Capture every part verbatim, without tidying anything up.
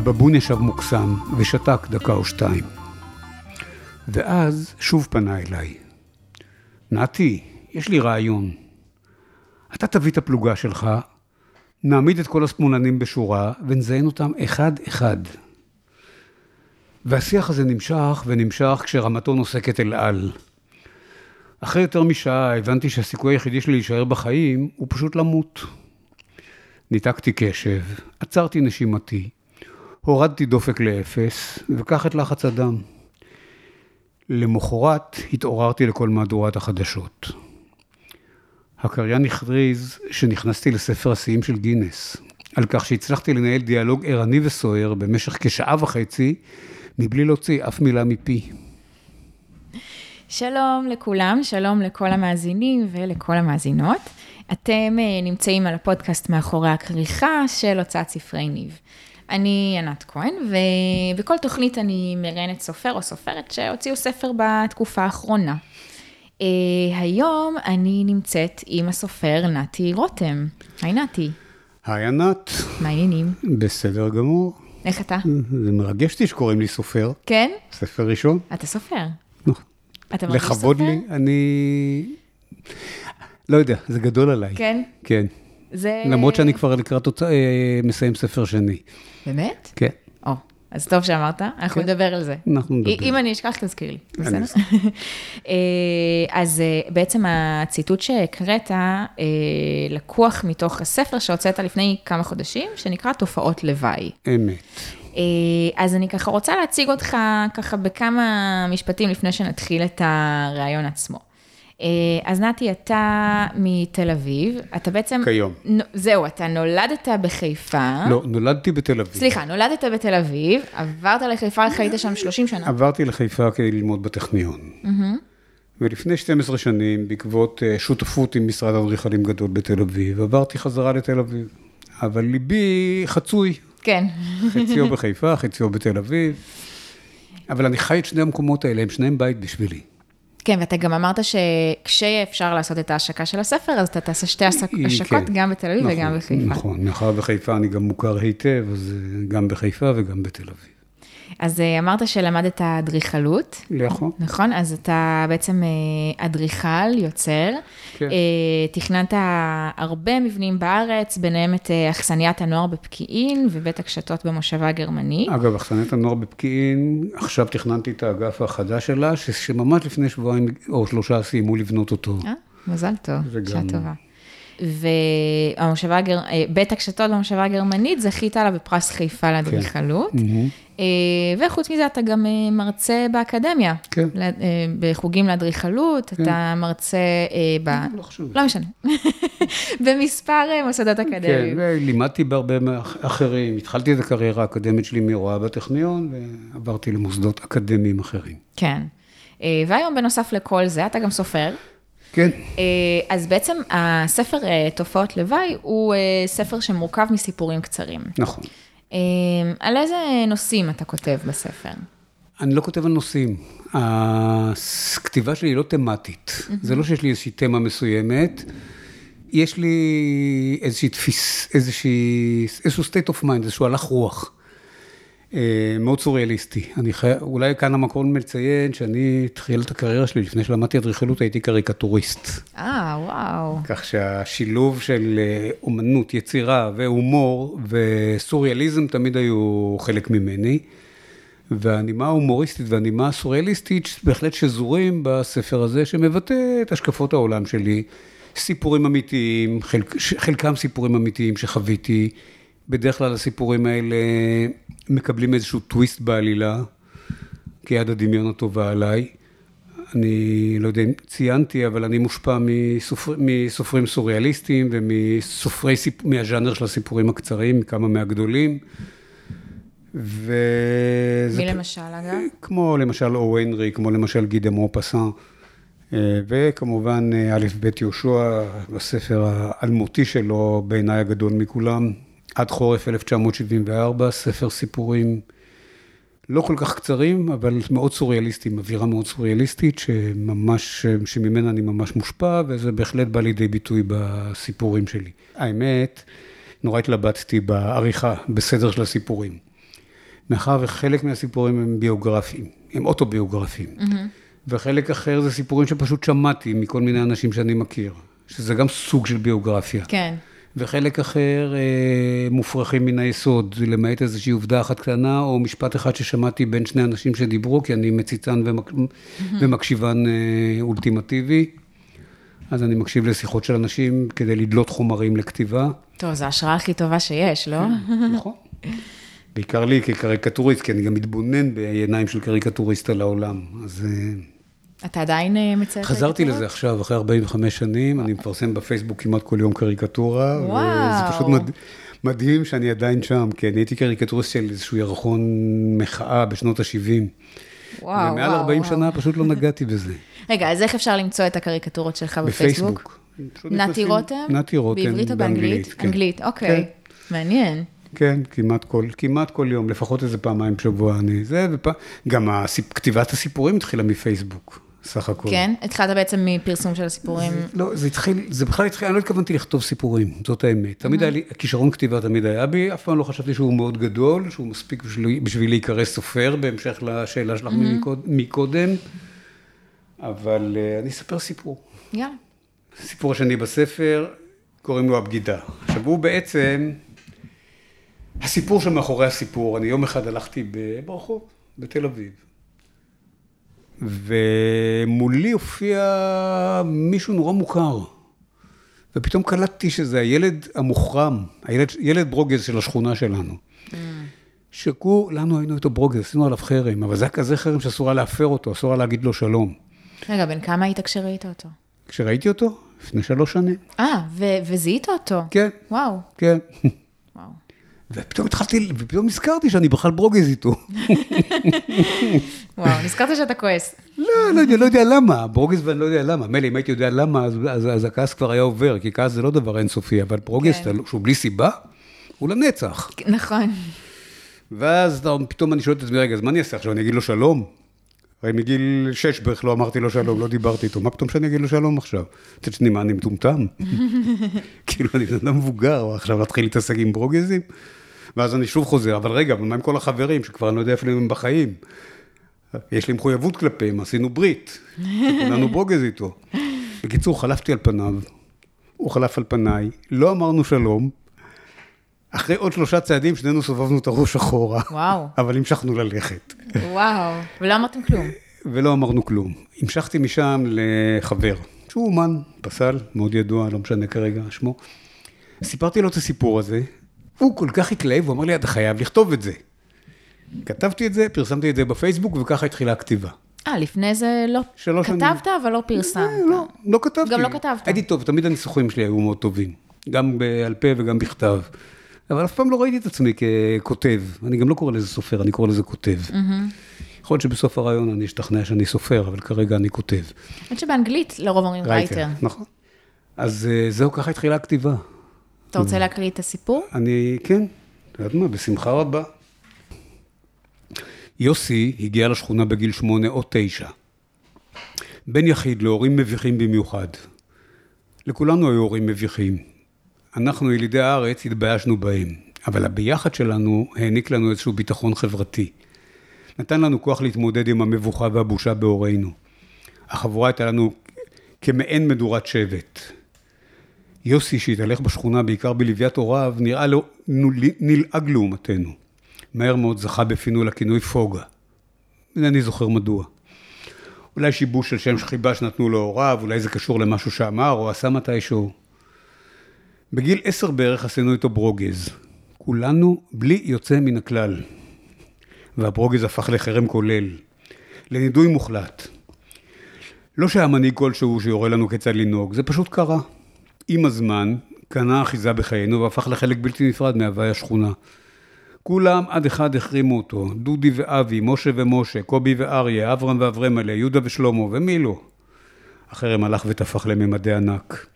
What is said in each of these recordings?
הבבון ישב מוקסם ושתק דקה או שתיים. ואז שוב פנה אליי. נתי, יש לי רעיון. אתה תביא את הפלוגה שלך, נעמיד את כל הסמוננים בשורה ונזיין אותם אחד-אחד. והשיח הזה נמשך ונמשך כשרמתו נוסקת אל על. אחרי יותר משעה הבנתי שהסיכוי היחידי שלי להישאר בחיים הוא פשוט למות. ניתקתי קשב, עצרתי נשימתי, הורדתי דופק לאפס וכך את לחץ הדם. למחרת התעוררתי לכל מהדורת החדשות. הקריין הכריז שנכנסתי לספר השיאים של גינס, על כך שהצלחתי לנהל דיאלוג ערני וסוער במשך כשעה וחצי, מבלי להוציא אף מילה מפי. שלום לכולם, שלום לכל המאזינים ולכל המאזינות. אתם נמצאים על הפודקאסט מאחורי הכריכה של הוצאת ספרי ניב. אני ענת כהן, ובכל תוכנית אני מראיינת סופר או סופרת שהוציאו ספר בתקופה האחרונה. היום אני נמצאת עם הסופר נתי רותם. היי נתי. היי ענת. מה העניינים? בסדר גמור. איך אתה? זה מרגשתי שקוראים לי סופר. כן? ספר ראשון. אתה סופר. נכון. אתה מרגיש סופר? לכבוד לי, אני... לא יודע, זה גדול עליי. כן? כן. זה... למרות שאני כבר לקראת אותה, מסיים ספר שני. באמת? כן. או, אז טוב שאמרת, אנחנו נדבר על זה. אנחנו נדבר. אם אני אשכח, תזכיר לי. בסדר? אז בעצם הציטוט שהקראת, לקוח מתוך הספר שהוצאת לפני כמה חודשים, שנקרא תופעות לוואי. אמת. אז אני ככה רוצה להציג אותך ככה בכמה משפטים לפני שנתחיל את הרעיון עצמו. אז נתי, אתה מתל אביב, אתה בעצם... כיום. זהו, אתה נולדת בחיפה. לא, נולדתי בתל אביב. סליחה, נולדת בתל אביב, עברת לחיפה, חיית שם שלושים שנה. עברתי לחיפה כדי ללמוד בטכניון. ולפני שתים עשרה שנים, בעקבות שותפות עם משרד אדריכלים גדול בתל אביב, עברתי חזרה לתל אביב. אבל ליבי חצוי. כן. חציו בחיפה, חציו בתל אביב. אבל אני חי את שני המקומות האלה, הם שניהם בית בשבילי. כן, ואתה גם אמרת שכשאפשר לעשות את ההשקה של הספר, אז אתה תעשה שתי השקות גם בתל אביב וגם בחיפה. נכון, מאחר בחיפה אני גם מוכר היטב, אז גם בחיפה וגם בתל אביב. אז אמרת שלמדת אדריכלות. נכון. נכון, אז אתה בעצם אדריכל, יוצר. כן. תכננת הרבה מבנים בארץ, ביניהם את אכסניית הנוער בפקיעין, ובית הקשתות במושבה הגרמני. אגב, אכסניית הנוער בפקיעין, עכשיו תכננתי את האגף החדש שלה, שממש לפני שבועיים או שלושה סיימו לבנות אותו. אה, מזל טוב, שעה טובה. ובית הקשתות במושבה הגרמנית זכית לה בפרס חיפה לאדריכלות. וחוץ מזה אתה גם מרצה באקדמיה, בחוגים לאדריכלות, אתה מרצה ב... לא משנה, במספר מוסדות אקדמיים. כן, לימדתי בהרבה אחרים, התחלתי את הקריירה האקדמית שלי מרואה בטכניון, ועברתי למוסדות אקדמיים אחרים. כן, והיום בנוסף לכל זה, אתה גם סופר. כן. אז בעצם הספר תופעות לוואי הוא ספר שמורכב מסיפורים קצרים. נכון. על איזה נושאים אתה כותב בספר? אני לא כותב על נושאים. הכתיבה שלי היא לא תמטית. זה לא שיש לי איזושהי תמה מסוימת. יש לי איזושהי תפיס, איזשהו state of mind, איזשהו הלך רוח. מאוד סוריאליסטי. אולי כאן המקום מציין שאני התחיל את הקריירה שלי, לפני שלמדתי אדריכלות הייתי קריקטוריסט. אה, וואו. כך שהשילוב של אומנות, יצירה והומור וסוריאליזם תמיד היו חלק ממני, והנימה ההומוריסטית והנימה הסוריאליסטית בהחלט שזורים בספר הזה, שמבטא את השקפות העולם שלי, סיפורים אמיתיים, חלק, חלקם סיפורים אמיתיים שחוויתי, בדרך כלל הסיפורים האלה מקבלים איזשהו טוויסט בעלילה, כיד הדמיון הטובה עליי. אני לא יודע אם ציינתי, אבל אני מושפע מסופר, מסופרים סוריאליסטיים ומסופרי, מהז'אנר של הסיפורים הקצרים, כמה מהגדולים. ו... מי למשל, אגב? כמו למשל או. הנרי, כמו למשל גיי דה מונפסן, וכמובן א' ב' יהושע, בספר האלמותי שלו, בעיניי הגדול מכולם, עד חורף אלף תשע מאות שבעים וארבע, ספר סיפורים לא כל כך קצרים, אבל מאוד סוריאליסטיים, אווירה מאוד סוריאליסטית, שממש, שממנה אני ממש מושפע, וזה בהחלט בא לידי ביטוי בסיפורים שלי. האמת, נורא התלבטתי בעריכה, בסדר של הסיפורים. מאחר וחלק מהסיפורים הם ביוגרפיים, הם אוטוביוגרפיים. Mm-hmm. וחלק אחר זה סיפורים שפשוט שמעתי מכל מיני אנשים שאני מכיר, שזה גם סוג של ביוגרפיה. כן. וחלק אחר אה, מופרכים מן היסוד, למעט איזושהי עובדה אחת קטנה, או משפט אחד ששמעתי בין שני אנשים שדיברו, כי אני מציצן ומק... mm-hmm. ומקשיבן אה, אולטימטיבי. אז אני מקשיב לשיחות של אנשים כדי לדלות חומרים לכתיבה. טוב, זו ההשראה הכי טובה שיש, לא? נכון. בעיקר לי כקריקטוריסט, כי אני גם מתבונן בעיניים של קריקטוריסט על העולם. אז... אתה עדיין מצייר? חזרתי לזה עכשיו, אחרי ארבעים וחמש שנים, אני מפרסם בפייסבוק כמעט כל יום קריקטורה. וואו. וזה פשוט מד... מדהים שאני עדיין שם, כי אני הייתי קריקטוריסט של איזשהו ירחון מחאה בשנות ה-שבעים. וואו, ומעל וואו, ארבעים וואו. שנה פשוט לא נגעתי בזה. רגע, אז איך אפשר למצוא את הקריקטורות שלך בפייסבוק? בפייסבוק. נתי רותם? נתי רותם. בעברית או באנגלית? כן. אנגלית, אוקיי. כן. מעניין. כן, כמעט כל, כמעט כל יום, לפחות איזה פעמיים בשבוע אני זה, ופע... גם הסיפ... כתיבת הסיפורים התחילה מפייסבוק, סך הכל. כן? התחלת בעצם מפרסום של הסיפורים? זה, לא, זה התחיל, זה בכלל התחיל, אני לא התכוונתי לכתוב סיפורים, זאת האמת. תמיד היה לי, הכישרון כתיבה תמיד היה בי, אף פעם לא חשבתי שהוא מאוד גדול, שהוא מספיק בשביל, בשביל להיקרא סופר, בהמשך לשאלה שלך מקודם, אבל uh, אני אספר סיפור. יאללה. הסיפור השני בספר, קוראים לו הבגידה. עכשיו הוא בעצם... הסיפור שמאחורי הסיפור, אני יום אחד הלכתי ברחוב, בתל אביב, ומולי הופיע מישהו נורא מוכר, ופתאום קלטתי שזה הילד המוחרם, הילד, ילד ברוגז של השכונה שלנו, mm. שכולנו היינו איתו ברוגז, עשינו עליו חרם, אבל זה כזה חרם שאסורה להפר אותו, אסורה להגיד לו שלום. רגע, בן כמה היית כשראית אותו? כשראיתי אותו? לפני שלוש שנים. אה, ו- וזיהית אותו? כן. וואו. כן. וואו. ופתאום התחלתי, ופתאום נזכרתי שאני בכלל ברוגז איתו. וואו, נזכרת שאתה כועס. לא, אני לא יודע למה, ברוגז ואני לא יודע למה. מילא, אם הייתי יודע למה, אז הכעס כבר היה עובר, כי כעס זה לא דבר אינסופי, אבל ברוגז, שהוא בלי סיבה, הוא לנצח. נכון. ואז פתאום אני שואל את עצמי, רגע, אז מה אני אעשה עכשיו? אני אגיד לו שלום? הרי מגיל שש בערך לא אמרתי לו שלום, לא דיברתי איתו. מה פתאום שאני אגיד לו שלום עכשיו? אתה שני, מה, אני מטומטם? כאילו, אני אדם מבוגר, עכשיו להתחיל להתעסק עם ברוגזים. ואז אני שוב חוזר, אבל רגע, מה עם כל החברים, שכבר אני לא יודע אפילו אם הם בחיים? יש לי מחויבות כלפיהם, עשינו ברית, שכולנו ברוגז איתו. בקיצור, חלפתי על פניו, הוא חלף על פניי, לא אמרנו שלום, אחרי עוד שלושה צעדים, שנינו סובבנו את הראש אחורה, וואו. אבל המשכנו ללכת. וואו, ולא אמרתם כלום. ולא אמרנו כלום. המשכתי משם לחבר, שהוא אומן, פסל, מאוד ידוע, לא משנה כרגע שמו. סיפרתי לו את הסיפור הזה, הוא כל כך התלהב, הוא אמר לי, אתה חייב לכתוב את זה. כתבתי את זה, פרסמתי את זה בפייסבוק, וככה התחילה הכתיבה. אה, לפני זה לא כתבת, אני... אבל לא פרסמת. לא, לא, לא כתבתי. גם לא כתבת. הייתי טוב, תמיד הניסוחים שלי היו מאוד טובים, גם בעל פה וגם בכתב. אבל אף פעם לא ראיתי את עצמי ככותב. אני גם לא קורא לזה סופר, אני קורא לזה כותב. יכול להיות שבסוף הרעיון אני אשתכנע שאני סופר, אבל כרגע אני כותב. אני חושבת שבאנגלית לרוב אומרים רייטר. נכון. אז זהו, ככה התחילה הכתיבה. אתה רוצה להקריא את הסיפור? אני, כן. אתה יודע מה, בשמחה רבה. יוסי הגיע לשכונה בגיל שמונה או תשע. בן יחיד להורים מביכים במיוחד. לכולנו היו הורים מביכים. אנחנו, ילידי הארץ, התביישנו בהם, אבל הביחד שלנו העניק לנו איזשהו ביטחון חברתי. נתן לנו כוח להתמודד עם המבוכה והבושה בהורינו. החבורה הייתה לנו כמעין מדורת שבט. יוסי, שהתהלך בשכונה בעיקר בלוויית הוריו, נראה לו נלעג לעומתנו. מהר מאוד זכה בפינו לכינוי פוגה. ואני זוכר מדוע. אולי שיבוש של שם שחיבה שנתנו להוריו, אולי זה קשור למשהו שאמר או עשה מתישהו. בגיל עשר בערך עשינו איתו ברוגז. כולנו בלי יוצא מן הכלל. והברוגז הפך לחרם כולל. לנידוי מוחלט. לא שהמנהיג כלשהו שיורה לנו כיצד לנהוג, זה פשוט קרה. עם הזמן, קנה אחיזה בחיינו והפך לחלק בלתי נפרד מהווי השכונה. כולם עד אחד החרימו אותו. דודי ואבי, משה ומשה, קובי ואריה, אברהם ואברהם אלה, יהודה ושלמה ומילו. החרם הלך ותפך לממדי ענק.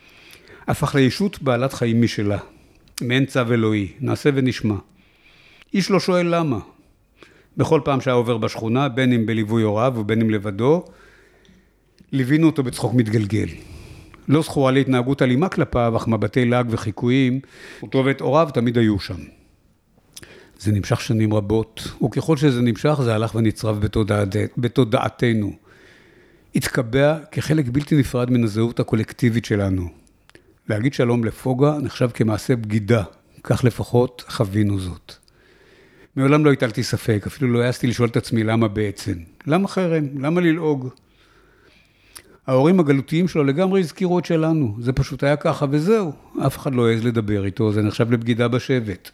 הפך לישות בעלת חיים משלה, מעין צו אלוהי, נעשה ונשמע. איש לא שואל למה. בכל פעם שהיה עובר בשכונה, בין אם בליווי הוריו ובין אם לבדו, ליווינו אותו בצחוק מתגלגל. לא זכורה להתנהגות אלימה כלפיו, אך מבטי לעג וחיקויים, אותו ואת הוריו תמיד היו שם. זה נמשך שנים רבות, וככל שזה נמשך זה הלך ונצרב בתודעת, בתודעתנו. התקבע כחלק בלתי נפרד מן הזהות הקולקטיבית שלנו. להגיד שלום לפוגה נחשב כמעשה בגידה, כך לפחות חווינו זאת. מעולם לא הטלתי ספק, אפילו לא העזתי לשאול את עצמי למה בעצם. למה חרם? למה ללעוג? ההורים הגלותיים שלו לגמרי הזכירו את שלנו, זה פשוט היה ככה וזהו, אף אחד לא העז לדבר איתו, זה נחשב לבגידה בשבט.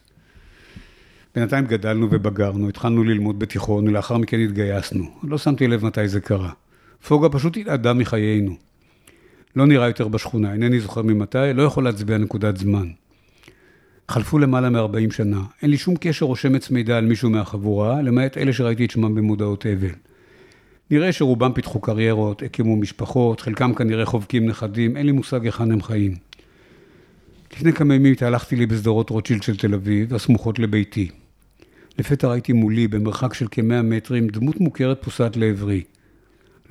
בינתיים גדלנו ובגרנו, התחלנו ללמוד בתיכון ולאחר מכן התגייסנו, לא שמתי לב מתי זה קרה. פוגה פשוט התאדה מחיינו. לא נראה יותר בשכונה, אינני זוכר ממתי, לא יכול להצביע נקודת זמן. חלפו למעלה מ-ארבעים שנה, אין לי שום קשר או שמץ מידע על מישהו מהחבורה, למעט אלה שראיתי את שמם במודעות אבל. נראה שרובם פיתחו קריירות, הקימו משפחות, חלקם כנראה חובקים נכדים, אין לי מושג היכן הם חיים. לפני כמה ימים התהלכתי לי בסדרות רוטשילד של תל אביב, הסמוכות לביתי. לפתע ראיתי מולי, במרחק של כ-מאה מטרים, דמות מוכרת פוסעת לעברי.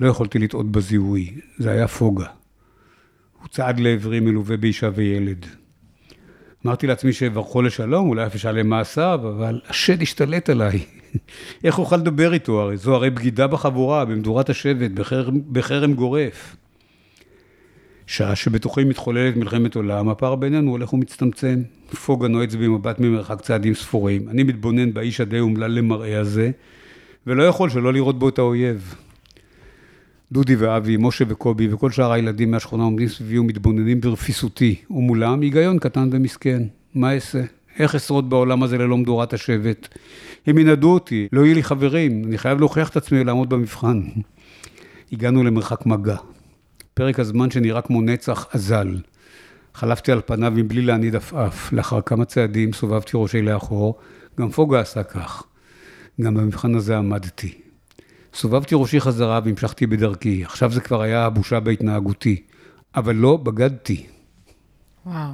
לא יכולתי לטעות בזיהוי, זה היה פוגה. הוא צעד לעברי מלווה באישה וילד. אמרתי לעצמי שברכו לשלום, אולי אף ישאל מה עשה, אבל השד השתלט עליי. איך אוכל לדבר איתו הרי? זו הרי בגידה בחבורה, במדורת השבט, בחרם, בחרם גורף. שעה שבתוכי מתחוללת מלחמת עולם, הפער בינינו הולך ומצטמצם. פוגה נועץ במבט ממרחק צעדים ספורים. אני מתבונן באיש הדי אומלל למראה הזה, ולא יכול שלא לראות בו את האויב. דודי ואבי, משה וקובי וכל שאר הילדים מהשכונה עומדים סביבי ומתבוננים ברפיסותי, ומולם היגיון קטן ומסכן. מה אעשה? איך אשרוד בעולם הזה ללא מדורת השבט? הם ינדו אותי, לא יהיו לי חברים, אני חייב להוכיח את עצמי לעמוד במבחן. הגענו למרחק מגע. פרק הזמן שנראה כמו נצח אזל. חלפתי על פניו מבלי להניד עפעף. לאחר כמה צעדים סובבתי ראשי לאחור, גם פוגה עשה כך. גם במבחן הזה עמדתי. סובבתי ראשי חזרה והמשכתי בדרכי. עכשיו זה כבר היה הבושה בהתנהגותי. אבל לא בגדתי. וואו.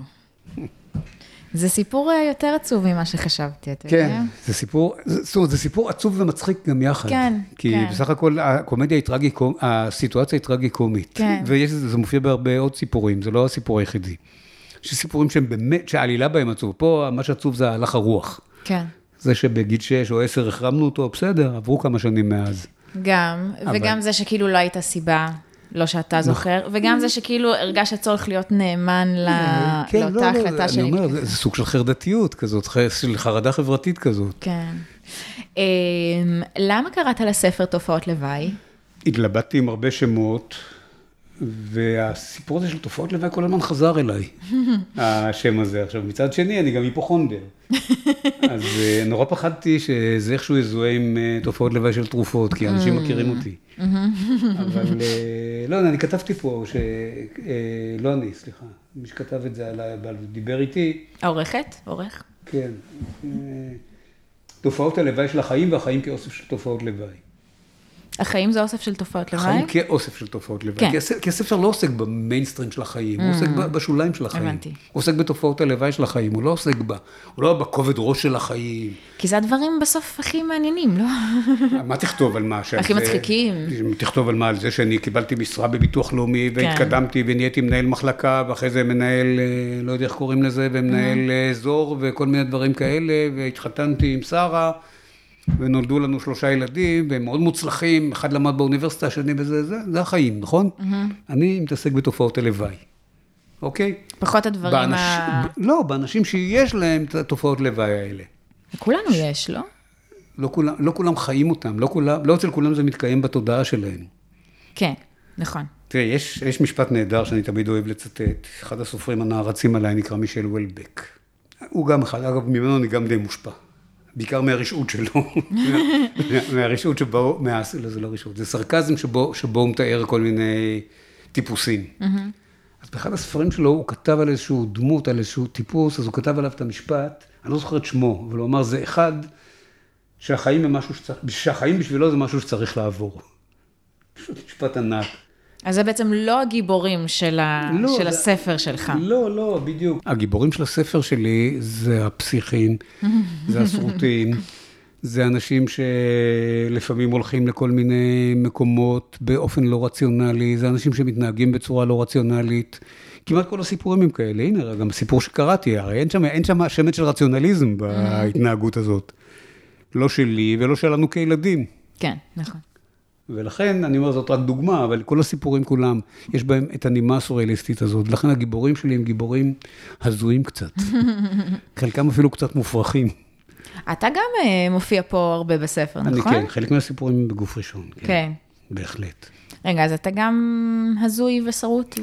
זה סיפור יותר עצוב ממה שחשבתי, אתה יודע? כן, זה סיפור, זה, זה סיפור עצוב ומצחיק גם יחד. כן, כי כן. בסך הכל הקומדיה היא טרגי, הסיטואציה היא טרגי קומית. כן. וזה מופיע בהרבה עוד סיפורים, זה לא הסיפור היחידי. שסיפורים שהם באמת, שהעלילה בהם עצוב. פה מה שעצוב זה הלך הרוח. כן. זה שבגיל שש או עשר החרמנו אותו, בסדר, עברו כמה שנים מאז. גם, אבל... וגם זה שכאילו לא הייתה סיבה... לא שאתה זוכר, וגם זה שכאילו הרגש הצורך להיות נאמן לאותה החלטה שלי. אני אומר, זה סוג של חרדתיות כזאת, של חרדה חברתית כזאת. כן. למה קראת לספר תופעות לוואי? התלבטתי עם הרבה שמות, והסיפור הזה של תופעות לוואי כל הזמן חזר אליי, השם הזה. עכשיו, מצד שני, אני גם היפוכונדר. אז נורא פחדתי שזה איכשהו יזוהה עם תופעות לוואי של תרופות, כי אנשים מכירים אותי. אבל לא, אני כתבתי פה, לא אני, סליחה, מי שכתב את זה עליי, אבל דיבר איתי. העורכת? עורך? כן. תופעות הלוואי של החיים והחיים כאוסף של תופעות לוואי. החיים זה אוסף של תופעות לוואי? החיים כאוסף של תופעות לוואי. כי הספר לא עוסק במיינסטרים של החיים, הוא עוסק בשוליים של החיים. הבנתי. הוא עוסק בתופעות הלוואי של החיים, הוא לא עוסק בה, הוא לא בכובד ראש של החיים. כי זה הדברים בסוף הכי מעניינים, לא? מה תכתוב על מה? הכי מצחיקים. תכתוב על מה? על זה שאני קיבלתי משרה בביטוח לאומי, והתקדמתי ונהייתי מנהל מחלקה, ואחרי זה מנהל, לא יודע איך קוראים לזה, ומנהל אזור, וכל מיני דברים כאלה, והתחתנתי עם שרה. ונולדו לנו שלושה ילדים, והם מאוד מוצלחים, אחד למד באוניברסיטה, השני בזה, זה, זה החיים, נכון? Mm-hmm. אני מתעסק בתופעות הלוואי, אוקיי? פחות הדברים באנש... ה... לא, באנשים שיש להם את התופעות לוואי האלה. לכולנו ש... יש, לא? לא כולם, לא כולם חיים אותם, לא, כולם, לא אצל כולם זה מתקיים בתודעה שלהם. כן, נכון. תראה, יש, יש משפט נהדר שאני תמיד אוהב לצטט, אחד הסופרים הנערצים עליי נקרא מישל הוולבק. הוא גם אחד, אגב, ממנו אני גם די מושפע. בעיקר מהרשעות שלו, מהרשעות שבו, זה לא רשעות, זה סרקזם שבו הוא מתאר כל מיני טיפוסים. אז באחד הספרים שלו הוא כתב על איזשהו דמות, על איזשהו טיפוס, אז הוא כתב עליו את המשפט, אני לא זוכר את שמו, אבל הוא אמר, זה אחד שהחיים בשבילו זה משהו שצריך לעבור. פשוט משפט ענק. אז זה בעצם לא הגיבורים של הספר שלך. לא, לא, בדיוק. הגיבורים של הספר שלי זה הפסיכים, זה הסרוטים, זה אנשים שלפעמים הולכים לכל מיני מקומות באופן לא רציונלי, זה אנשים שמתנהגים בצורה לא רציונלית. כמעט כל הסיפורים הם כאלה, הנה, גם הסיפור שקראתי, הרי אין שם שמץ של רציונליזם בהתנהגות הזאת. לא שלי ולא שלנו כילדים. כן, נכון. ולכן, אני אומר זאת רק דוגמה, אבל כל הסיפורים כולם, יש בהם את הנימה הסוריאליסטית הזאת, ולכן הגיבורים שלי הם גיבורים הזויים קצת. חלקם אפילו קצת מופרכים. אתה גם מופיע פה הרבה בספר, נכון? אני כן, חלק מהסיפורים בגוף ראשון. כן. כן. בהחלט. רגע, אז אתה גם הזוי ושרוט ו...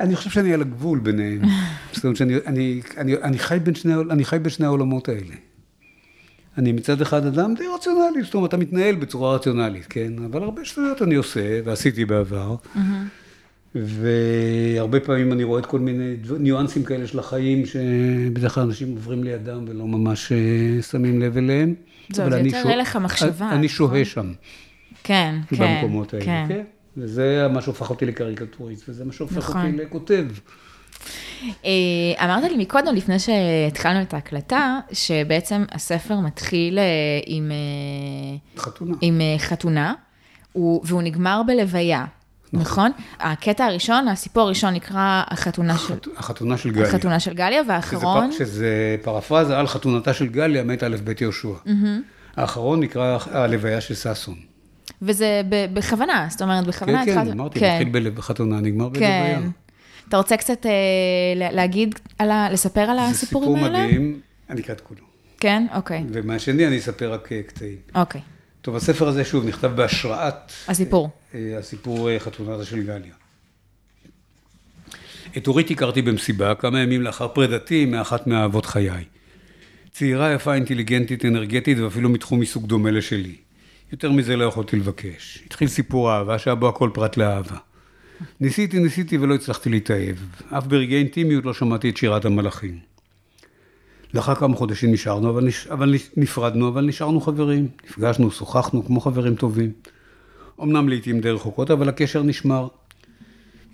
אני חושב שאני על הגבול ביניהם. זאת אומרת שאני אני, אני, אני חי בין שני, אני חי בין שני העולמות האלה. אני מצד אחד אדם די רציונלי, זאת אומרת, אתה מתנהל בצורה רציונלית, כן? אבל הרבה שטויות אני עושה, ועשיתי בעבר, והרבה פעמים אני רואה כל מיני ניואנסים כאלה של החיים, שבדרך כלל אנשים עוברים לידם ולא ממש שמים לב אליהם. אבל אני יותר הלך המחשבה. אני שוהה שם. כן, כן. במקומות האלה, כן. וזה מה שהופך אותי לקריקטוריסט, וזה מה שהופך אותי לכותב. אמרת לי מקודם, לפני שהתחלנו את ההקלטה, שבעצם הספר מתחיל עם חתונה, עם חתונה והוא נגמר בלוויה, נכון? הקטע הראשון, הסיפור הראשון נקרא החתונה של... החתונה של גליה. החתונה של גליה, והאחרון... שזה פרפרזה על חתונתה של גליה, מאת א' ב' יהושע. האחרון נקרא הלוויה של ססון. וזה בכוונה, זאת אומרת, בכוונה... כן, כן, אמרתי, מתחיל בחתונה, נגמר בלוויה. אתה רוצה קצת להגיד, לספר על הסיפורים האלה? זה סיפור מדהים, אני אקרא את כולו. כן? אוקיי. ומהשני אני אספר רק קטעים. אוקיי. טוב, הספר הזה שוב נכתב בהשראת... הסיפור. הסיפור חתונתה של גליה. את אורית הכרתי במסיבה, כמה ימים לאחר פרידתי מאחת מאהבות חיי. צעירה יפה, אינטליגנטית, אנרגטית ואפילו מתחום עיסוק דומה לשלי. יותר מזה לא יכולתי לבקש. התחיל סיפור האהבה, שהיה בו הכל פרט לאהבה. ניסיתי, ניסיתי ולא הצלחתי להתאהב. אף ברגעי אינטימיות לא שמעתי את שירת המלאכים. לאחר כמה חודשים נשארנו, אבל, נש... אבל נפרדנו, אבל נשארנו חברים. נפגשנו, שוחחנו כמו חברים טובים. אמנם לעתים די רחוקות, אבל הקשר נשמר.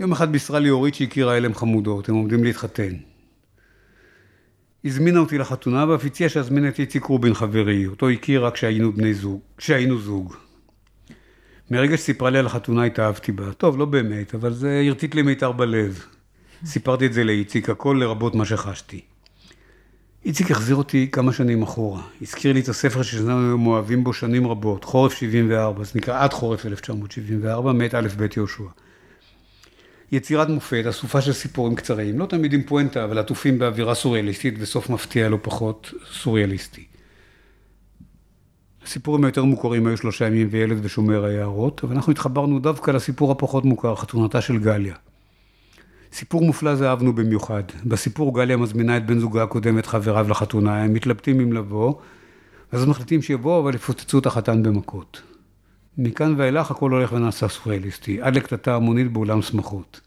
יום אחד בישרה לי אורית שהכירה אלם חמודות, הם עומדים להתחתן. הזמינה אותי לחתונה, ואף הציעה שהזמין את איציק רובין חברי, אותו הכיר רק כשהיינו בני זוג, כשהיינו זוג. מרגע שסיפרה לי על החתונה התאהבתי בה. טוב, לא באמת, אבל זה הרטיט לי מיתר בלב. סיפרתי את זה לאיציק, הכל לרבות מה שחשתי. איציק החזיר אותי כמה שנים אחורה. הזכיר לי את הספר ששנינו אוהבים בו שנים רבות, חורף שבעים וארבע, זה נקרא עד חורף אלף תשע מאות שבעים וארבע, מאת א' ב' יהושע. יצירת מופת, אסופה של סיפורים קצריים, לא תמיד עם פואנטה, אבל עטופים באווירה סוריאליסטית, וסוף מפתיע לא פחות סוריאליסטי. הסיפורים היותר מוכרים היו שלושה ימים וילד ושומר היערות, אבל אנחנו התחברנו דווקא לסיפור הפחות מוכר, חתונתה של גליה. סיפור מופלא זה אהבנו במיוחד. בסיפור גליה מזמינה את בן זוגה הקודם, את חבריו לחתונה, הם מתלבטים אם לבוא, אז מחליטים שיבוא, אבל יפוצצו את החתן במכות. מכאן ואילך הכל הולך ונעשה סוריאליסטי, עד לקטטה המונית באולם שמחות.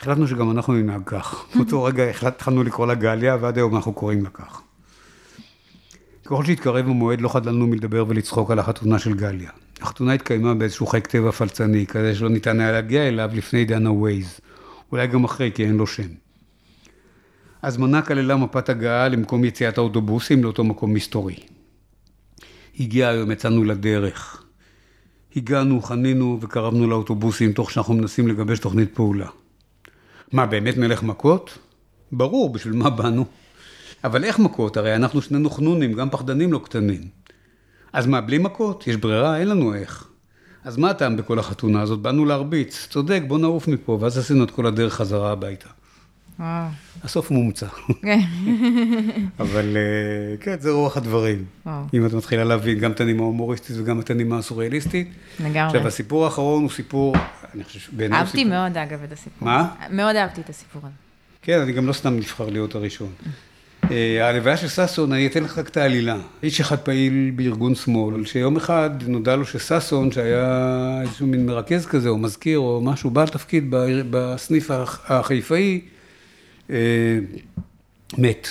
החלטנו שגם אנחנו ננהג כך. באותו רגע החלטנו לקרוא לה גליה, ועד היום אנחנו קוראים לה כך. ככל שהתקרב המועד לא חדלנו מלדבר ולצחוק על החתונה של גליה. החתונה התקיימה באיזשהו חי כתב הפלצני, כזה שלא ניתן היה להגיע אליו לפני עידן הווייז, אולי גם אחרי, כי אין לו שם. הזמנה כללה מפת הגעה למקום יציאת האוטובוסים, לאותו מקום מסתורי. הגיע היום, יצאנו לדרך. הגענו, חנינו וקרבנו לאוטובוסים, תוך שאנחנו מנסים לגבש תוכנית פעולה. מה, באמת מלך מכות? ברור, בשביל מה באנו? אבל איך מכות? הרי אנחנו שנינו חנונים, גם פחדנים לא קטנים. אז מה, בלי מכות? יש ברירה? אין לנו איך. אז מה הטעם בכל החתונה הזאת? באנו להרביץ. צודק, בוא נעוף מפה, ואז עשינו את כל הדרך חזרה הביתה. וואו. הסוף מומצא. אבל כן, זה רוח הדברים. וואו. אם את מתחילה להבין גם את הנימה ההומוריסטית וגם את הנימה הסוריאליסטית. נגמרי. עכשיו, הסיפור האחרון הוא סיפור... אני חושב, בעיניי הוא סיפור. אהבתי מאוד, אגב, את הסיפור. מה? מאוד אהבתי את הסיפור. כן, אני גם לא סתם נבחר להיות הראשון. הלוויה של ססון, אני אתן לך את העלילה. איש אחד פעיל בארגון שמאל, שיום אחד נודע לו שססון, שהיה איזשהו מין מרכז כזה, או מזכיר, או משהו, בעל תפקיד בסניף החיפאי, מת.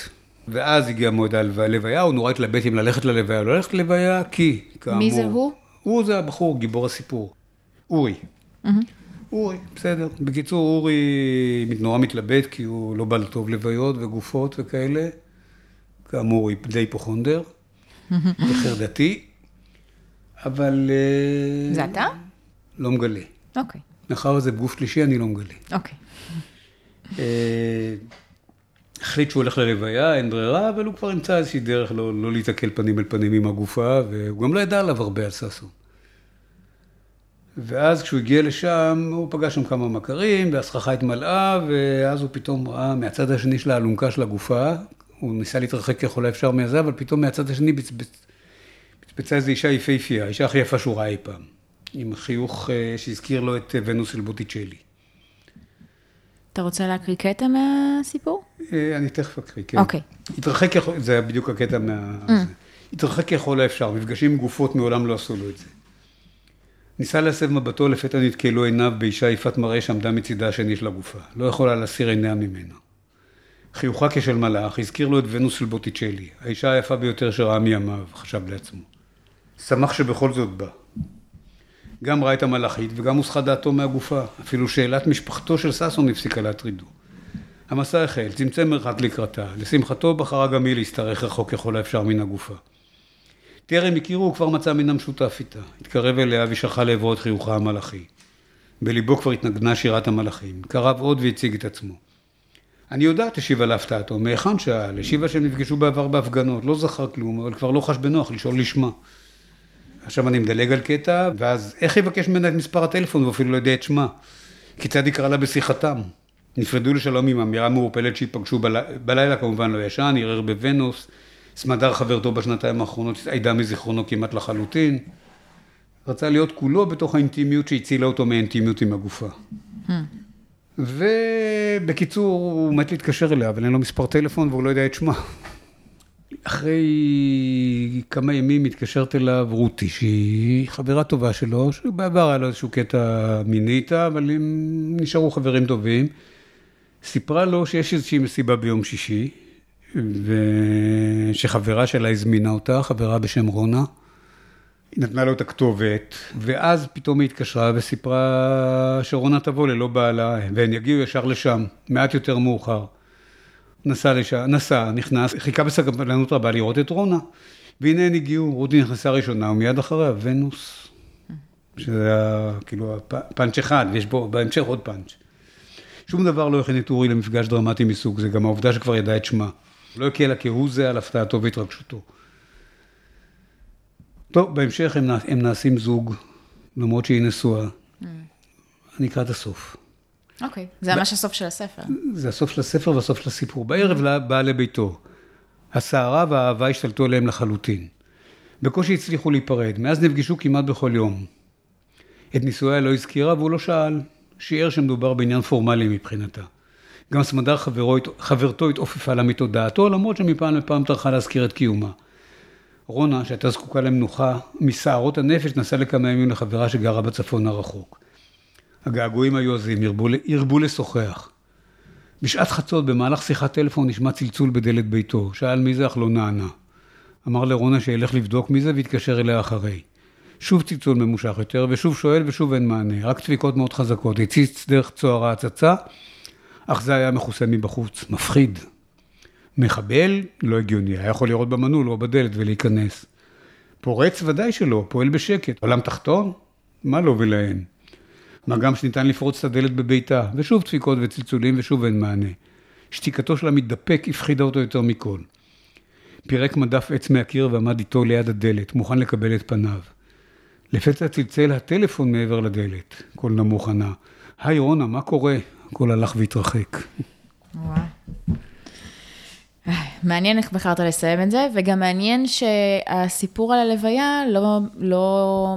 ואז הגיע מועד הלוויה, הוא נורא התלבט אם ללכת ללוויה, לא ללכת ללוויה, כי כאמור... מי זה הוא? הוא זה הבחור, גיבור הסיפור. אורי. אורי, בסדר. בקיצור, אורי נורא מתלבט, כי הוא לא בא לטוב לוויות וגופות וכאלה. כאמור, היא די פוחונדר, וחרדתי, אבל... זה אתה? לא מגלה. אוקיי. מאחר זה בגוף שלישי, אני לא מגלה. אוקיי. החליט שהוא הולך ללוויה, אין ברירה, אבל הוא כבר ימצא איזושהי דרך לא, לא להתעכל פנים אל פנים עם הגופה, והוא גם לא ידע עליו הרבה על ססו. ואז כשהוא הגיע לשם, הוא פגש שם כמה מכרים, והסככה התמלאה, ואז הוא פתאום ראה מהצד השני של האלונקה של הגופה, הוא ניסה להתרחק ככל האפשר מהזה, אבל פתאום מהצד השני בצפצה איזו אישה יפהפייה, אישה הכי יפה שהוא ראה אי פעם, עם חיוך שהזכיר לו את ונוס של בוטיצ'לי. אתה רוצה להקריא קטע מהסיפור? אני תכף אקריא, כן. אוקיי. התרחק יכול, זה היה בדיוק הקטע מה... התרחק ככל האפשר, מפגשים גופות מעולם לא עשו לו את זה. ניסה להסב מבטו, לפתע נתקלו עיניו באישה יפת מראה שעמדה מצידה השני של הגופה. לא יכולה להסיר עיניה ממנה. חיוכה כשל מלאך, הזכיר לו את ונוס של בוטיצ'לי, האישה היפה ביותר שראה מימיו, חשב לעצמו. שמח שבכל זאת בא. גם ראה את המלאכית וגם הוסחה דעתו מהגופה, אפילו שאלת משפחתו של ססון הפסיקה להטרידו. המסע החל, צמצם מרחק לקראתה, לשמחתו בחרה גם היא להסתרך רחוק ככל האפשר מן הגופה. תרם הכירו, הוא כבר מצא מן המשותף איתה, התקרב אליה ושלחה לעברו את חיוכה המלאכי. בליבו כבר התנגנה שירת המלאכים, קרב עוד והציג את עצמו. אני יודעת, השיבה להפתעתו, מהיכן שאל, השיבה שהם נפגשו בעבר בהפגנות, לא זכר כלום, אבל כבר לא חש בנוח לשאול לשמה. עכשיו אני מדלג על קטע, ואז איך יבקש ממנה את מספר הטלפון, ואפילו לא יודע את שמה? כיצד יקרא לה בשיחתם? נפרדו לשלום עם אמירה מעורפלת שהתפגשו בלי... בלילה, כמובן לא ישן, ערער בוונוס, סמדר חברתו בשנתיים האחרונות, עידה מזיכרונו כמעט לחלוטין. רצה להיות כולו בתוך האינטימיות שהצילה אותו מהאינטימיות עם הגופה. Hmm. ובקיצור, הוא מת להתקשר אליה, אבל אין לו מספר טלפון, והוא לא יודע את שמה. אחרי כמה ימים התקשרת אליו רותי, שהיא חברה טובה שלו, שבעבר היה לו איזשהו קטע מיני איתה, אבל הם נשארו חברים טובים. סיפרה לו שיש איזושהי מסיבה ביום שישי, ושחברה שלה הזמינה אותה, חברה בשם רונה, היא נתנה לו את הכתובת, ואז פתאום היא התקשרה וסיפרה שרונה תבוא ללא בעלה, והן יגיעו ישר לשם, מעט יותר מאוחר. נסע לשעה, נסע, נכנס, חיכה בסקרנות רבה לראות את רונה, והנה הן הגיעו, רותי נכנסה ראשונה, ומיד אחריה, ונוס, שזה היה כאילו פאנץ' אחד, ויש בו בהמשך עוד פאנץ'. שום דבר לא הכין את אורי למפגש דרמטי מסוג, זה גם העובדה שכבר ידע את שמה. לא יקל לה כהוא זה על הפתעתו והתרגשותו. טוב, בהמשך הם, הם נעשים זוג, למרות שהיא נשואה. אני אקרא את הסוף. אוקיי, okay. זה ממש הסוף של הספר. זה הסוף של הספר והסוף של הסיפור. בערב בא לביתו. הסערה והאהבה השתלטו עליהם לחלוטין. בקושי הצליחו להיפרד, מאז נפגשו כמעט בכל יום. את נישואיה לא הזכירה והוא לא שאל, שיער שמדובר בעניין פורמלי מבחינתה. גם סמדר חברו, חברתו התעופפה לה מתודעתו, למרות שמפעם לפעם טרחה להזכיר את קיומה. רונה, שהייתה זקוקה למנוחה, מסערות הנפש נסעה לכמה ימים לחברה שגרה בצפון הרחוק. הגעגועים היו עזים, הרבו לשוחח. בשעת חצות, במהלך שיחת טלפון, נשמע צלצול בדלת ביתו. שאל מי זה, אך לא נענה. אמר לרונה שילך לבדוק מי זה, והתקשר אליה אחרי. שוב צלצול ממושך יותר, ושוב שואל, ושוב אין מענה. רק דפיקות מאוד חזקות. הציץ דרך צוהר ההצצה, אך זה היה מכוסה מבחוץ. מפחיד. מחבל? לא הגיוני. היה יכול לראות במנעול או בדלת ולהיכנס. פורץ ודאי שלא, פועל בשקט. עולם תחתון? מה לא ולהן? מה גם שניתן לפרוץ את הדלת בביתה, ושוב דפיקות וצלצולים, ושוב אין מענה. שתיקתו של המתדפק הפחידה אותו יותר מכל. פירק מדף עץ מהקיר ועמד איתו ליד הדלת, מוכן לקבל את פניו. לפתע צלצל הטלפון מעבר לדלת, קול נמוך ענה. היי רונה, מה קורה? הכל הלך והתרחק. וואו. מעניין איך בחרת לסיים את זה, וגם מעניין שהסיפור על הלוויה לא... לא...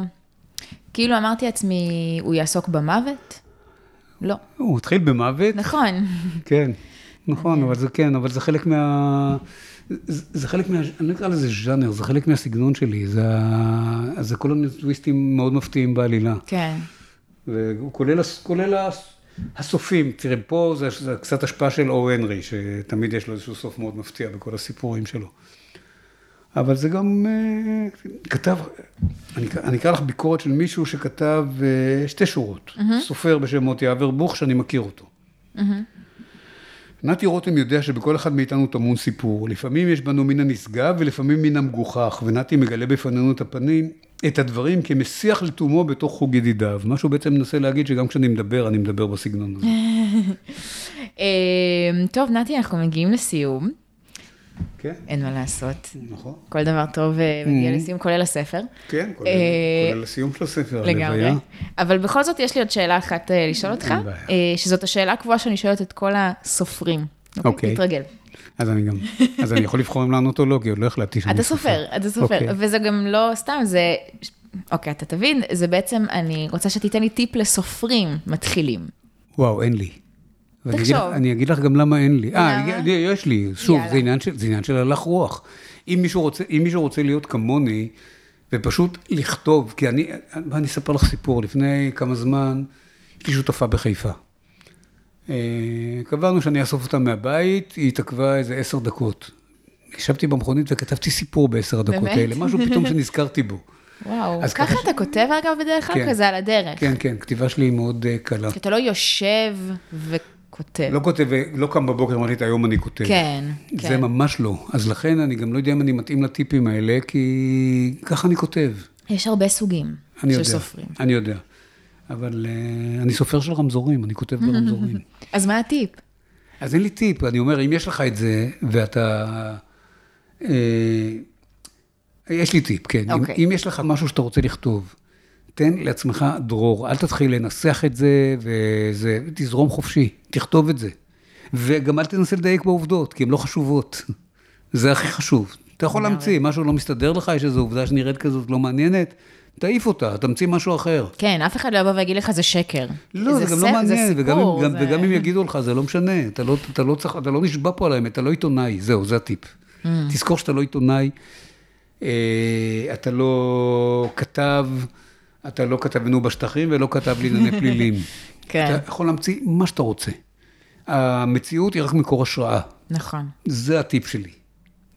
כאילו אמרתי לעצמי, הוא יעסוק במוות? לא. הוא התחיל במוות? נכון. כן, נכון, אבל זה כן, אבל זה חלק מה... זה חלק מה... אני לא אקרא לזה ז'אנר, זה חלק מהסגנון שלי, זה כל מיני טוויסטים מאוד מפתיעים בעלילה. כן. וכולל הסופים, תראה, פה זה קצת השפעה של או. הנרי, שתמיד יש לו איזשהו סוף מאוד מפתיע בכל הסיפורים שלו. אבל זה גם כתב, אני אקרא לך ביקורת של מישהו שכתב שתי שורות, סופר בשם מוטי אברהם בוך, שאני מכיר אותו. נתי רותם יודע שבכל אחד מאיתנו טמון סיפור, לפעמים יש בנו מן הנשגב ולפעמים מן המגוחך, ונתי מגלה בפנינו את הפנים, את הדברים כמשיח לתומו בתוך חוג ידידיו, מה שהוא בעצם מנסה להגיד שגם כשאני מדבר, אני מדבר בסגנון הזה. טוב, נתי, אנחנו מגיעים לסיום. כן. אין מה לעשות. נכון. כל דבר טוב מגיע לסיום, כולל הספר. כן, כולל לסיום של הספר. לגמרי. אבל בכל זאת יש לי עוד שאלה אחת לשאול אותך, שזאת השאלה הקבועה שאני שואלת את כל הסופרים. אוקיי. תתרגל. אז אני גם, אז אני יכול לבחור אם לענות או לא, כי עוד לא החלטתי שאני סופר. אתה סופר, אתה סופר. וזה גם לא סתם, זה... אוקיי, אתה תבין, זה בעצם, אני רוצה שתיתן לי טיפ לסופרים מתחילים. וואו, אין לי. תחשוב. אני אגיד לך גם למה אין לי. אה, יש לי. שוב, זה עניין של הלך רוח. אם מישהו רוצה להיות כמוני, ופשוט לכתוב, כי אני, אני אספר לך סיפור, לפני כמה זמן, יש לי שותפה בחיפה. קבענו שאני אאסוף אותה מהבית, היא התעכבה איזה עשר דקות. ישבתי במכונית וכתבתי סיפור בעשר הדקות האלה, משהו פתאום שנזכרתי בו. וואו, ככה אתה כותב אגב בדרך כלל כזה על הדרך. כן, כן, כתיבה שלי היא מאוד קלה. כי אתה לא יושב וכותב. לא כותב, לא קם בבוקר ומחליט, היום אני כותב. כן, כן. זה ממש לא. אז לכן אני גם לא יודע אם אני מתאים לטיפים האלה, כי ככה אני כותב. יש הרבה סוגים של סופרים. אני יודע. אבל אני סופר של רמזורים, אני כותב ברמזורים. אז מה הטיפ? אז אין לי טיפ. אני אומר, אם יש לך את זה, ואתה... יש לי טיפ, כן. Okay. אם, אם יש לך משהו שאתה רוצה לכתוב, תן לעצמך דרור, אל תתחיל לנסח את זה, וזה, תזרום חופשי, תכתוב את זה. וגם אל תנסה לדייק בעובדות, כי הן לא חשובות. זה הכי חשוב. אתה יכול להמציא, משהו לא מסתדר לך, יש איזו עובדה שנראית כזאת לא מעניינת, תעיף אותה, תמציא משהו אחר. כן, אף אחד לא יבוא ויגיד לך, זה שקר. לא, זה, זה גם ספר, לא מעניין, זה וגם, סיפור, גם, זה... וגם אם יגידו לך, זה לא משנה, אתה לא, אתה לא צריך, אתה לא נשבע פה על האמת, אתה לא עיתונאי, זהו, זה הטיפ. Mm. תזכור שאתה לא עיתונאי, אתה לא כתב, אתה לא כתבנו בשטחים ולא כתב לענייני פלילים. אתה יכול להמציא מה שאתה רוצה. המציאות היא רק מקור השראה. נכון. זה הטיפ שלי.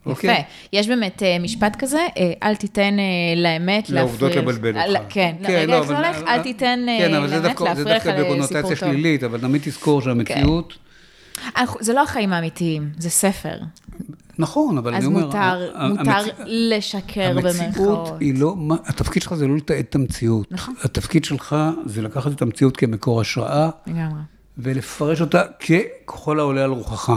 יפה. יש באמת משפט כזה, אל תיתן לאמת להפריך. לעובדות לבלבל אותך. כן, לרגע איך זה הולך, אל תיתן לאמת להפריך על סיפור טוב. אבל תמיד תזכור שהמציאות... זה לא החיים האמיתיים, זה ספר. נכון, אבל אני אומר... אז מותר, מותר לשקר במרכאות. המציאות היא לא... התפקיד שלך זה לא לתעד את המציאות. נכון. התפקיד שלך זה לקחת את המציאות כמקור השראה, ולפרש אותה ככל העולה על רוחך.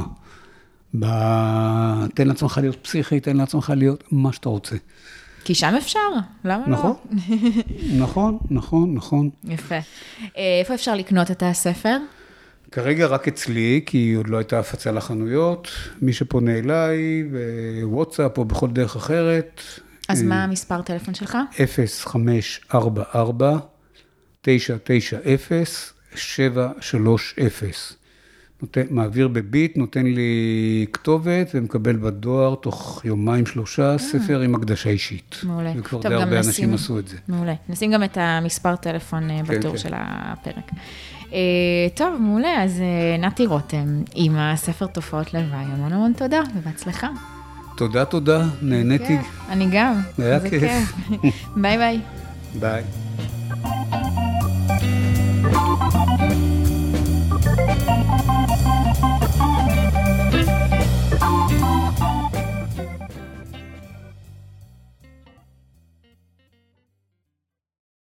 תן לעצמך להיות פסיכי, תן לעצמך להיות מה שאתה רוצה. כי שם אפשר, למה לא? נכון, נכון, נכון, נכון. יפה. איפה אפשר לקנות את הספר? כרגע רק אצלי, כי עוד לא הייתה הפצה לחנויות, מי שפונה אליי, בוואטסאפ או בכל דרך אחרת. אז מה המספר טלפון שלך? אפס חמש ארבע ארבע תשע תשע אפס שבע שלוש אפס. מעביר בביט, נותן לי כתובת ומקבל בדואר תוך יומיים שלושה ספר עם הקדשה אישית. מעולה. וכבר די הרבה אנשים עשו את זה. מעולה. נשים גם את המספר טלפון בתור של הפרק. טוב, מעולה, אז נתי רותם, עם הספר תופעות לוואי, המון המון תודה, ובהצלחה. תודה, תודה, נהניתי. אני גם, זה כיף. ביי ביי. ביי.